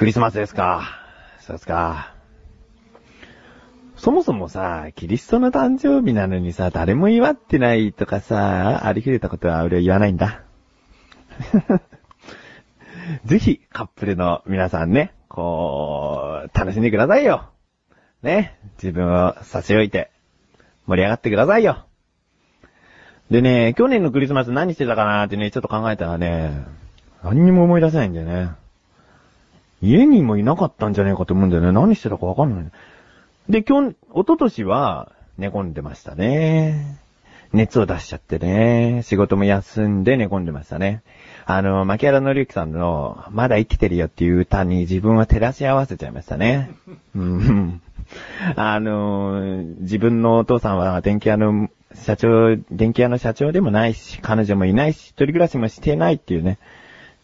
クリスマスですか。そうですか。そもそもさ、キリストの誕生日なのにさ、誰も祝ってないとかさ、ありふれたことは俺は言わないんだ。ぜひカップルの皆さんね、こう楽しんでくださいよ。ね、自分を差し置いて盛り上がってくださいよ。でね、去年のクリスマス何してたかなーってね、ちょっと考えたらね、何にも思い出せないんだよね。家にもいなかったんじゃねえかと思うんだよね。何してたかわかんない。で、おととしは寝込んでましたね。熱を出しちゃってね、仕事も休んで寝込んでましたね。牧原のりゆきさんのまだ生きてるよっていう歌に自分は照らし合わせちゃいましたね。うん、自分のお父さんは電気屋の社長でもないし、彼女もいないし、一人暮らしもしてないっていうね。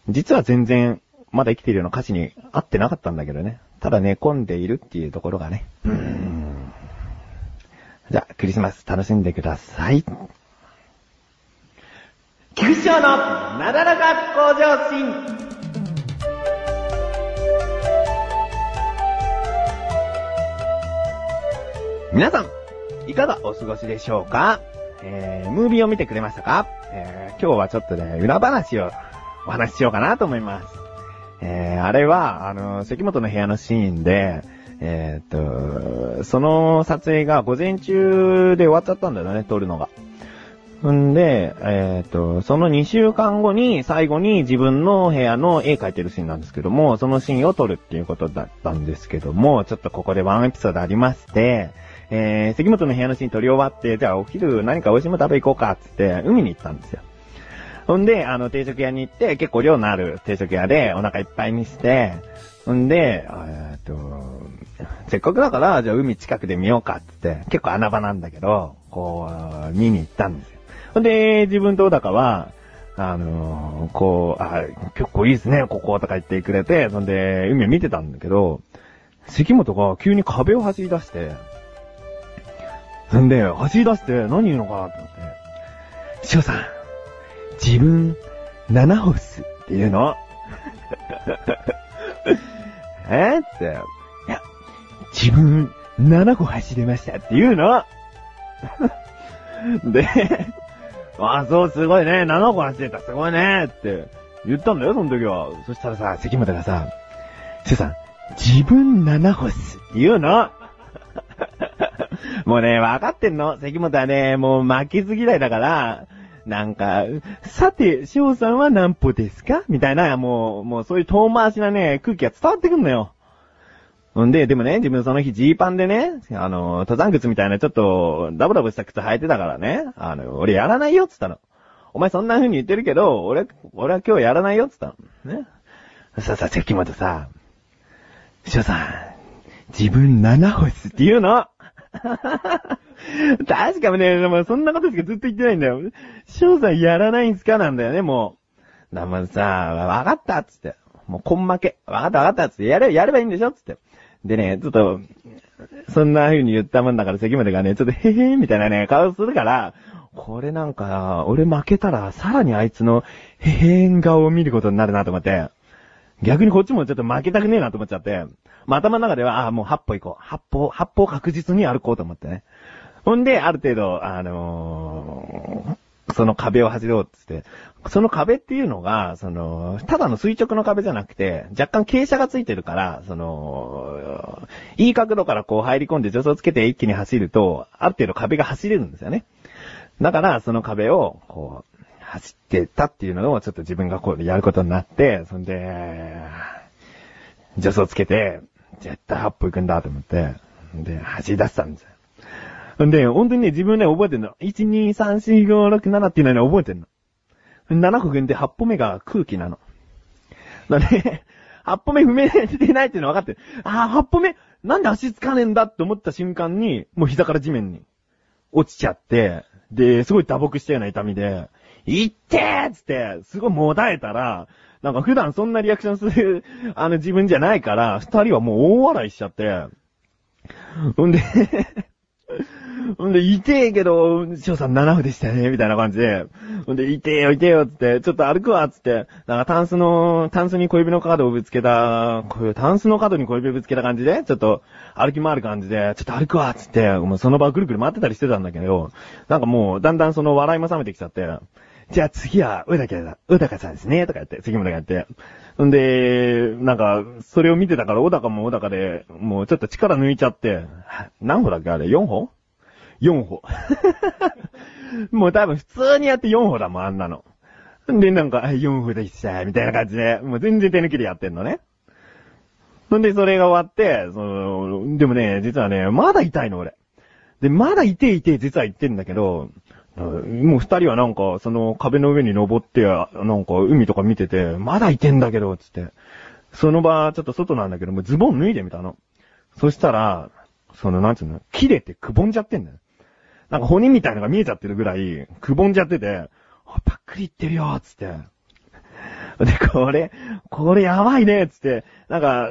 実は全然まだ生きてるような歌詞に合ってなかったんだけどね。ただ寝込んでいるっていうところがね。じゃあ、クリスマス楽しんでください。菊師匠のなだらか向上心。皆さん、いかがお過ごしでしょうか？ムービーを見てくれましたか？今日はちょっとね、裏話をお話ししようかなと思います。あれは、関本の部屋のシーンで、その撮影が午前中で終わっちゃったんだよね、撮るのが。んで、その2週間後に最後に自分の部屋の絵描いてるシーンなんですけども、そのシーンを撮るっていうことだったんですけども、ちょっとここでワンエピソードありまして、関本の部屋のシーン撮り終わって、じゃあお昼何か美味しいもの食べ行こうかっつって海に行ったんですよ。ほんで、定食屋に行って、結構量のある定食屋でお腹いっぱいにして、ほんで、せっかくだから、じゃあ海近くで見ようかってって、結構穴場なんだけど、こう、見に行ったんですよ。ほんで、自分と小高は、結構いいですね、こことか言ってくれて、そんで、海を見てたんだけど、関本が急に壁を走り出して、そんで、走り出して何言うのかなって思って、翔さん、自分、7ホスっていうのって。いや、自分、7個走れましたっていうので、あ、そう、すごいね。7個走れた、すごいね。って言ったんだよ、その時は。そしたらさ、関本がさ、翔さん、自分7ホスっていうのもうね、わかってんの。関本はね、もう負けず嫌いだから、なんか、さて、翔さんは何歩ですか？みたいな、もうそういう遠回しなね、空気が伝わってくんのよ。んで、でもね、自分その日ジーパンでね、登山靴みたいなちょっと、ダボダボした靴履いてたからね、俺やらないよっつったの。お前そんな風に言ってるけど、俺は今日やらないよっつったの。ね。さ、関本さ、翔さん、自分7歩ですって言うの。確かにね、でもそんなことしかずっと言ってないんだよ。翔さんやらないんすかなんだよね、もう。だからさ、わかったっつって。もう根負け。わかったっつって。やればいいんでしょっつって。でね、ちょっと、そんな風に言ったもんだから関本がね、ちょっとへへーみたいなね、顔するから、これなんか、俺負けたらさらにあいつのへへー顔を見ることになるなと思って。逆にこっちもちょっと負けたくねえなと思っちゃって、まあ、頭の中では、もう8歩行こう。8歩確実に歩こうと思ってね。ほんで、ある程度、その壁を走ろうって言って、その壁っていうのが、ただの垂直の壁じゃなくて、若干傾斜がついてるから、いい角度からこう入り込んで助走つけて一気に走ると、ある程度壁が走れるんですよね。だから、その壁を、こう、走ってたっていうのをちょっと自分がこうやることになって、そんで、助走つけて、絶対8歩行くんだと思って、で、走り出したんですよ。んで、本当にね、自分ね、覚えてんの。1、2、3、4、5、6、7っていうのね、覚えてんの。7歩踏んで8歩目が空気なの。だね、8歩目踏めてないっていうの分かってる。8歩目、なんで足つかねえんだって思った瞬間に、もう膝から地面に落ちちゃって、で、すごい打撲したような痛みで、いってーっつって、すごいもだえたら、なんか普段そんなリアクションする、自分じゃないから、二人はもう大笑いしちゃって。んで、ほんで、痛えけど、翔さん7分でしたね、みたいな感じで。ほんで、痛えよつって、ちょっと歩くわ、つって。なんかタンスに小指の角をぶつけた、タンスの角に小指をぶつけた感じで、ちょっと歩き回る感じで、ちょっと歩くわ、つって、もうその場をくるくる回ってたりしてたんだけど、なんかもう、だんだんその笑いも冷めてきちゃって、じゃあ次は、うだかさんですね、とかやって、杉村がやって。んで、なんか、それを見てたから、うだかで、もうちょっと力抜いちゃって、何歩だっけあれ ?4 歩 ?4 歩。もう多分普通にやって4歩だもん、あんなの。で、なんか、4歩でした、みたいな感じで、もう全然手抜きでやってんのね。んで、それが終わって、でもね、実はね、まだ痛いの、俺。で、まだ痛い、実は言ってんだけど、もう二人はなんか、その壁の上に登って、なんか海とか見てて、まだいてんだけど、つって。その場、ちょっと外なんだけど、もうズボン脱いでみたの。そしたら、切れてくぼんじゃってんだよ。なんか骨みたいなのが見えちゃってるぐらい、くぼんじゃってて、パックリいってるよ、つって。で、これやばいね、つって。なんか、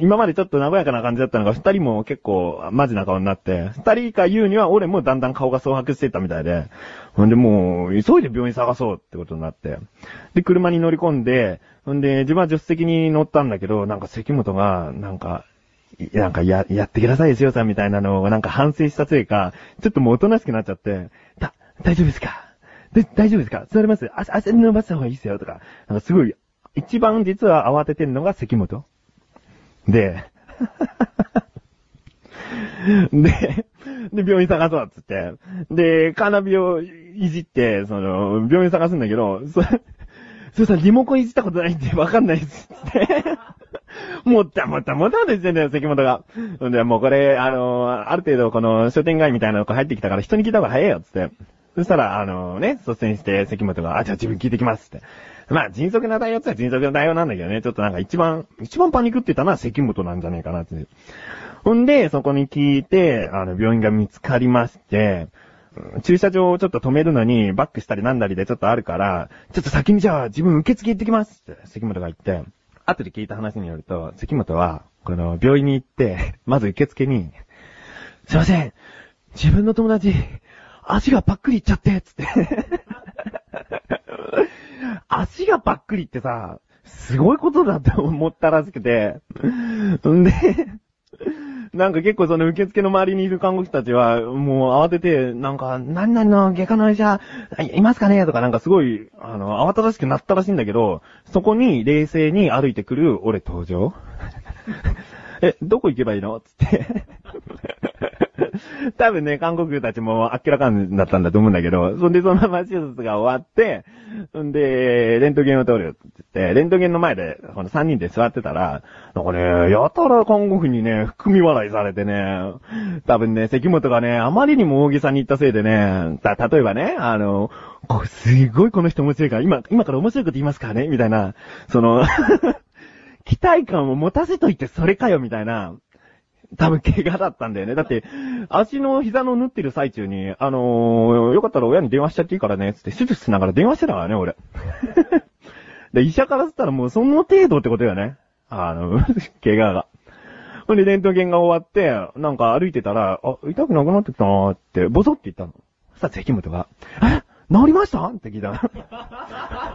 今までちょっと和やかな感じだったのが、二人も結構、マジな顔になって、二人か言うには、俺もだんだん顔が蒼白していったみたいで、ほんでもう、急いで病院探そうってことになって、で、車に乗り込んで、ほんで、自分は助手席に乗ったんだけど、なんか関本が、なんかやってくださいですよ、さんみたいなのを、なんか反省したせいか、ちょっともうおとなしくなっちゃって、大丈夫ですか座れます足伸ばした方がいいですよとか。なんかすごい、一番実は慌ててるのが関本。で、病院探そうっつって。で、カーナビをいじって、病院探すんだけど、そうさ、リモコンいじったことないんでわかんないっつって。もったしてんだよ、関本が。で、もうこれ、ある程度この商店街みたいなのが入ってきたから人に聞いた方が早いよっつって。そしたら、率先して、関本が、じゃあ自分聞いてきますって。まあ、迅速な対応っては迅速な対応なんだけどね、ちょっとなんか一番パニクってたのは関本なんじゃねえかなって。ほんで、そこに聞いて、病院が見つかりまして、駐車場をちょっと止めるのに、バックしたりなんだりでちょっとあるから、ちょっと先にじゃあ自分受付行ってきますって、関本が言って、後で聞いた話によると、関本は、この病院に行って、まず受付に、すいません、自分の友達、足がパックリいっちゃって、つって。足がパックリってさ、すごいことだと思ったらしくて。んで、なんか結構その受付の周りにいる看護師たちは、もう慌てて、なんか、何々の外科の医者、いますかねとかなんかすごい、慌ただしくなったらしいんだけど、そこに冷静に歩いてくる俺登場どこ行けばいいのつって多分ね、韓国たちも明らかになったんだと思うんだけど、そんでそのまま手術が終わって、んで、レントゲンを撮るよって言って、レントゲンの前で、この3人で座ってたら、なんかね、やたら韓国にね、含み笑いされてね、多分ね、関本がね、あまりにも大げさに言ったせいでね、例えばね、すごいこの人面白いから、今から面白いこと言いますからね、みたいな、期待感を持たせといてそれかよ、みたいな、多分怪我だったんだよね。だって、足の膝の縫ってる最中に、よかったら親に電話しちゃっていいからね、つって手術しながら電話してたからね、俺。で、医者からしたらもうその程度ってことよね。怪我が。ほんで、レントゲンが終わって、なんか歩いてたら、痛くなくなってきたなーって、ボソって言ったの。そしたら関本が、治りましたって聞いた。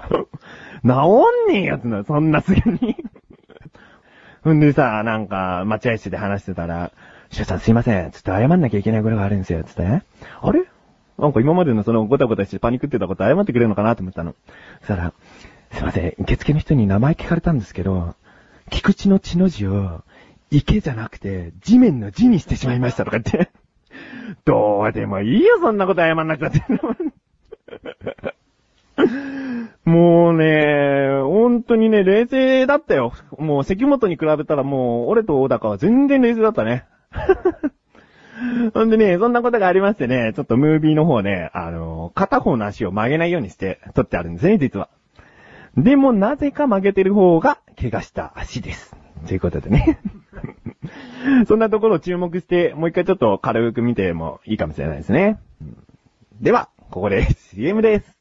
治んねえやつな、そんなすぐに。ほんでさ、なんか、待合室で話してたら、翔さんすいません、ちょっと謝んなきゃいけないことがあるんですよ、つって。あれなんか今までのごたごたしてパニクってたこと謝ってくれるのかなと思ったの。そしたら、すいません、受付の人に名前聞かれたんですけど、菊池の血の字を、池じゃなくて、地面の字にしてしまいましたとか言って。どうでもいいよ、そんなこと謝んなくたって。もうね、本当にね、冷静だったよ。もう関本に比べたらもう、俺と小高は全然冷静だったね。ほんでね、そんなことがありましてね、ちょっとムービーの方ね、片方の足を曲げないようにして撮ってあるんですね、実は。でもなぜか曲げてる方が怪我した足です。ということでね。そんなところを注目して、もう一回ちょっと軽く見てもいいかもしれないですね。では、ここで CM です。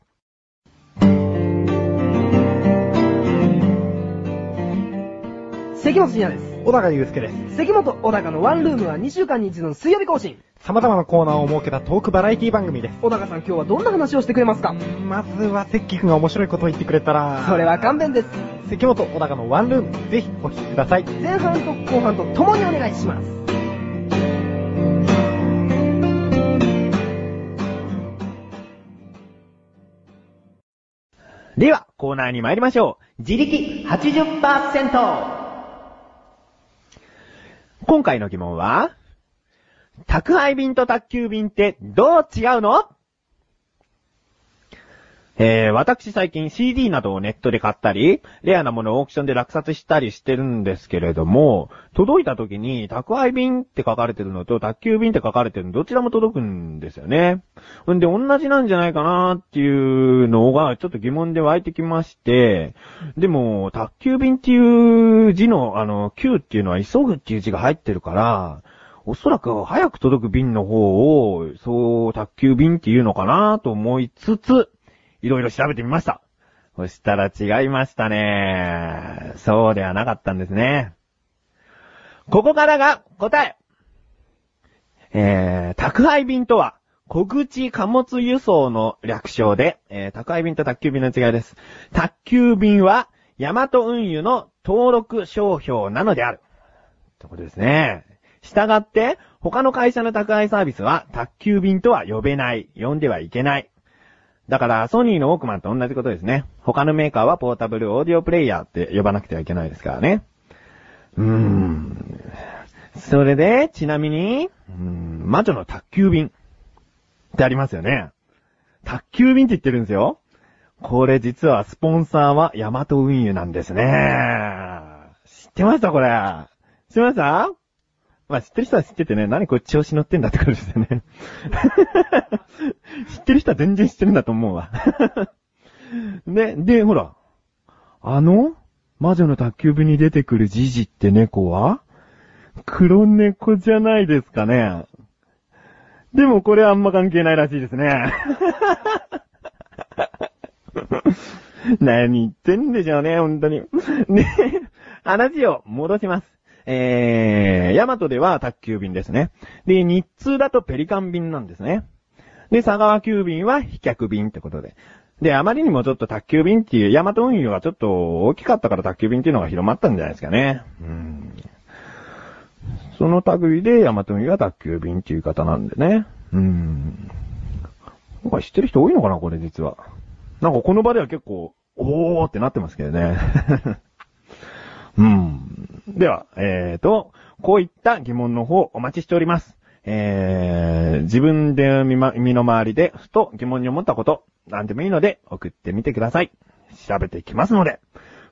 関本信也です。小高祐介です。関本小高のワンルームは2週間に一度の水曜日更新。様々なコーナーを設けたトークバラエティ番組です。小高さん、今日はどんな話をしてくれますか？まずは関君が面白いことを言ってくれたら。それは勘弁です。関本小高のワンルーム、ぜひお聞きください。前半と後半と共にお願いします。では、コーナーに参りましょう。自力 80%。 今回の疑問は、宅配便と宅急便ってどう違うの？私最近 CD などをネットで買ったり、レアなものをオークションで落札したりしてるんですけれども、届いた時に宅配便って書かれてるのと宅急便って書かれてるの、どちらも届くんですよね。んで同じなんじゃないかなっていうのがちょっと疑問で湧いてきまして、でも宅急便っていう字の急っていうのは急ぐっていう字が入ってるから、おそらく早く届く便の方を宅急便っていうのかなと思いつつ、いろいろ調べてみました。そしたら違いましたね。そうではなかったんですね。ここからが答え。宅配便とは小口貨物輸送の略称で、宅配便と宅急便の違いです。宅急便はヤマト運輸の登録商標なのである。ということですね。したがって他の会社の宅配サービスは宅急便とは呼べない、呼んではいけない。だから、ソニーのウォークマンと同じことですね。他のメーカーはポータブルオーディオプレイヤーって呼ばなくてはいけないですからね。それで、ちなみに、魔女の宅急便ってありますよね。宅急便って言ってるんですよ。これ実はスポンサーはヤマト運輸なんですね。知ってましたこれ。知ってました？まあ、知ってる人は知っててね、何これ調子乗ってんだってことですよね。知ってる人は全然知ってるんだと思うわ。で、ほら。魔女の宅急便に出てくるジジって猫は黒猫じゃないですかね。でもこれあんま関係ないらしいですね。何言ってんでしょうね、本当に。ね、話を戻します。ヤマトでは宅急便ですね。で、日通だとペリカン便なんですね。で、佐川急便は飛脚便ってことで。で、あまりにもちょっと宅急便っていう、ヤマト運輸はちょっと大きかったから宅急便っていうのが広まったんじゃないですかね。その類でヤマト運輸は宅急便っていう方なんでね。なんか知ってる人多いのかな、これ実は。なんかこの場では結構、おーってなってますけどね。では、こういった疑問の方お待ちしております。自分で身の回りでふと疑問に思ったこと、なんでもいいので送ってみてください。調べてきますので。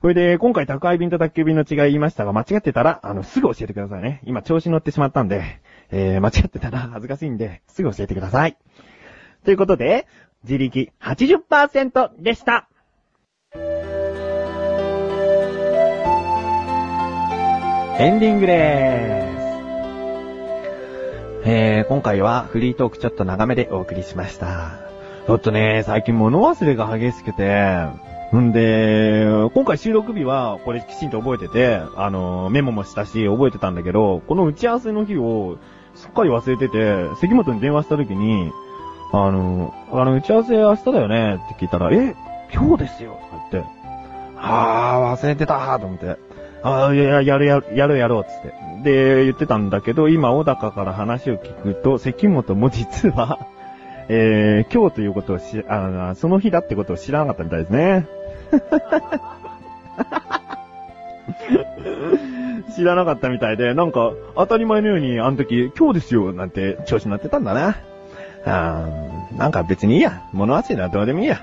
それで、今回宅配便と宅急便の違い言いましたが、間違ってたら、すぐ教えてくださいね。今調子乗ってしまったんで、間違ってたら恥ずかしいんで、すぐ教えてください。ということで、自力 80% でした。エンディングです。今回はフリートークちょっと長めでお送りしました。ちょっとね、最近物忘れが激しくて、んで、今回収録日はこれきちんと覚えてて、メモもしたし覚えてたんだけど、この打ち合わせの日をすっかり忘れてて、関本に電話した時に、打ち合わせ明日だよねって聞いたら、今日ですよって言って、忘れてたと思って。やろうつって。で、言ってたんだけど、今、小高から話を聞くと、関本も実は、今日ということをその日だってことを知らなかったみたいですね。知らなかったみたいで、なんか、当たり前のように、あの時、今日ですよ、なんて調子になってたんだな。なんか別にいいや。物忘れはどうでもいいや。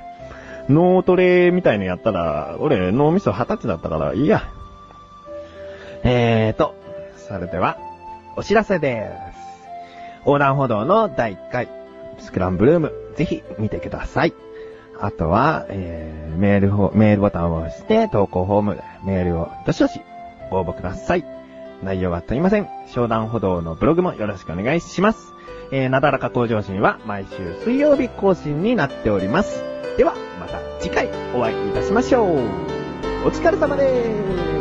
脳トレみたいのやったら、俺、脳みそ20歳だったからいいや。それでは、お知らせです。横断歩道の第1回、スクランブルーム、ぜひ見てください。あとは、メールボタンを押して、投稿フォームでメールをどしどしご応募ください。内容は問いません。横断歩道のブログもよろしくお願いします。なだらか向上心は毎週水曜日更新になっております。では、また次回お会いいたしましょう。お疲れ様です。